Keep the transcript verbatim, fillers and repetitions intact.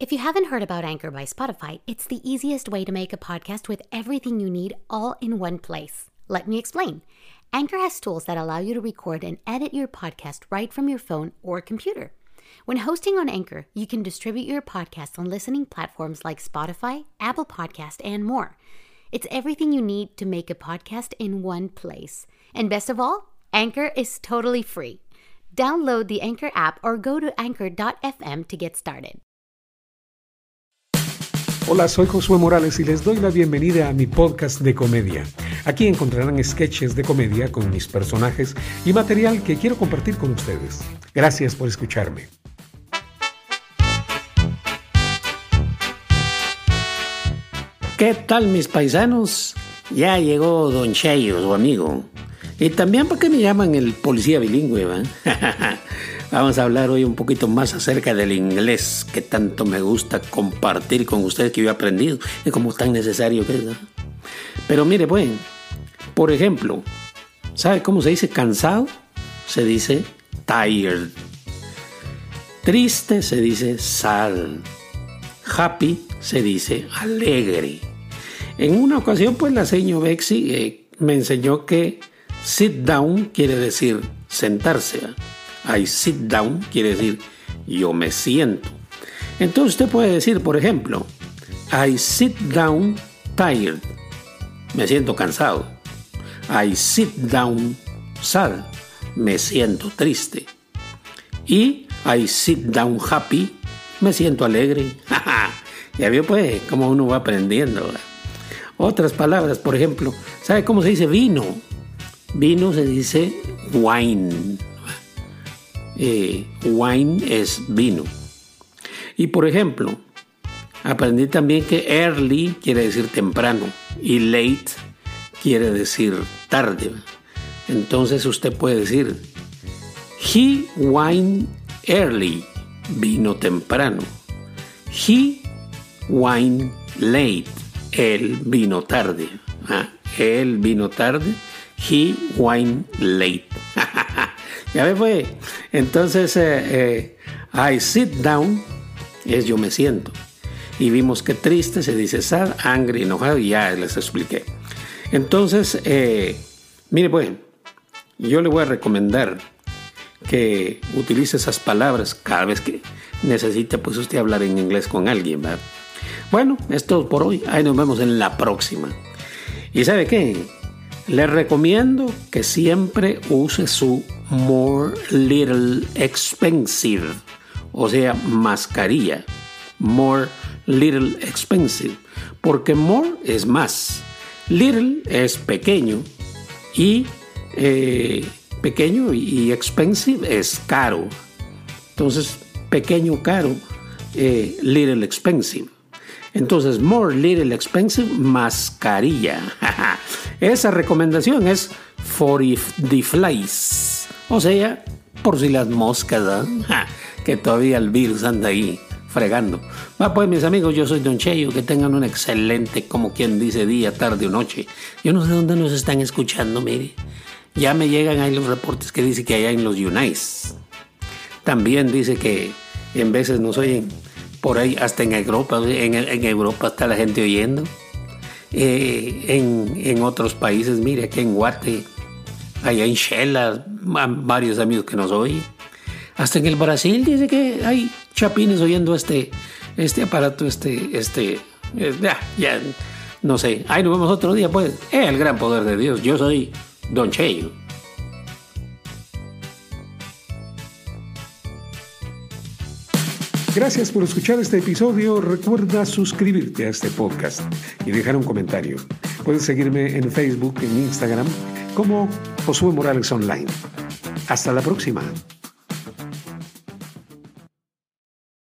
If you haven't heard about Anchor by Spotify, it's the easiest way to make a podcast with everything you need all in one place. Let me explain. Anchor has tools that allow you to record and edit your podcast right from your phone or computer. When hosting on Anchor, you can distribute your podcast on listening platforms like Spotify, Apple Podcasts, and more. It's everything you need to make a podcast in one place. And best of all, Anchor is totally free. Download the Anchor app or go to anchor dot f m to get started. Hola, soy Josué Morales y les doy la bienvenida a mi podcast de comedia. Aquí encontrarán sketches de comedia con mis personajes y material que quiero compartir con ustedes. Gracias por escucharme. ¿Qué tal, mis paisanos? Ya llegó Don Cheyo, su amigo. Y también, ¿por qué me llaman el policía bilingüe, va? Vamos a hablar hoy un poquito más acerca del inglés que tanto me gusta compartir con ustedes, que yo he aprendido y como tan necesario que es, ¿no? Pero mire, pues, por ejemplo, ¿sabe cómo se dice cansado? Se dice tired. Triste se dice sad. Happy se dice alegre. En una ocasión, pues, la señora Bexi eh, me enseñó que sit down quiere decir sentarse, ¿va? I sit down quiere decir yo me siento. Entonces usted puede decir, por ejemplo, I sit down tired. Me siento cansado. I sit down sad. Me siento triste. Y I sit down happy. Me siento alegre. Ya vio, pues, cómo uno va aprendiendo, ¿verdad? Otras palabras, por ejemplo, ¿sabe cómo se dice vino? Vino se dice wine. Eh, wine es vino. Y por ejemplo, aprendí también que early quiere decir temprano y late quiere decir tarde. Entonces usted puede decir he wine early, vino temprano. He wine late, él vino tarde. ¿Ah? Él vino tarde, he wine late. Ya ve, pues. Entonces, eh, eh, I sit down es yo me siento. Y vimos que triste se dice sad, angry, enojado, y ya les expliqué. Entonces, eh, mire, pues, yo le voy a recomendar que utilice esas palabras cada vez que necesite, pues, usted hablar en inglés con alguien, ¿verdad? Bueno, es todo por hoy. Ahí nos vemos en la próxima. ¿Y sabe qué? Les recomiendo que siempre use su more little expensive, o sea, mascarilla. More little expensive, porque more es más, little es pequeño y eh, pequeño y expensive es caro. Entonces, pequeño caro, eh, little expensive. Entonces, more little expensive, mascarilla. Esa recomendación es for if the flies, o sea, por si las moscas, ¿eh? Ja, que todavía el virus anda ahí fregando. Va, pues, mis amigos, yo soy Don Cheyo, que tengan un excelente, como quien dice, día, tarde o noche. Yo no sé dónde nos están escuchando, mire. Ya me llegan ahí los reportes que dice que allá en los Unites. También dice que en veces nos oyen por ahí, hasta en Europa, en, en Europa está la gente oyendo. Eh, en, en otros países, mire, aquí en Guate, allá en Shela, varios amigos que nos oyen. Hasta en el Brasil dice que hay chapines oyendo este, este aparato, este, este, eh, ya, ya, no sé. Ahí nos vemos otro día, pues. Eh, el gran poder de Dios. Yo soy Don Cheyo. Gracias por escuchar este episodio. Recuerda suscribirte a este podcast y dejar un comentario. Puedes seguirme en Facebook, en Instagram, como Josué Morales Online. Hasta la próxima.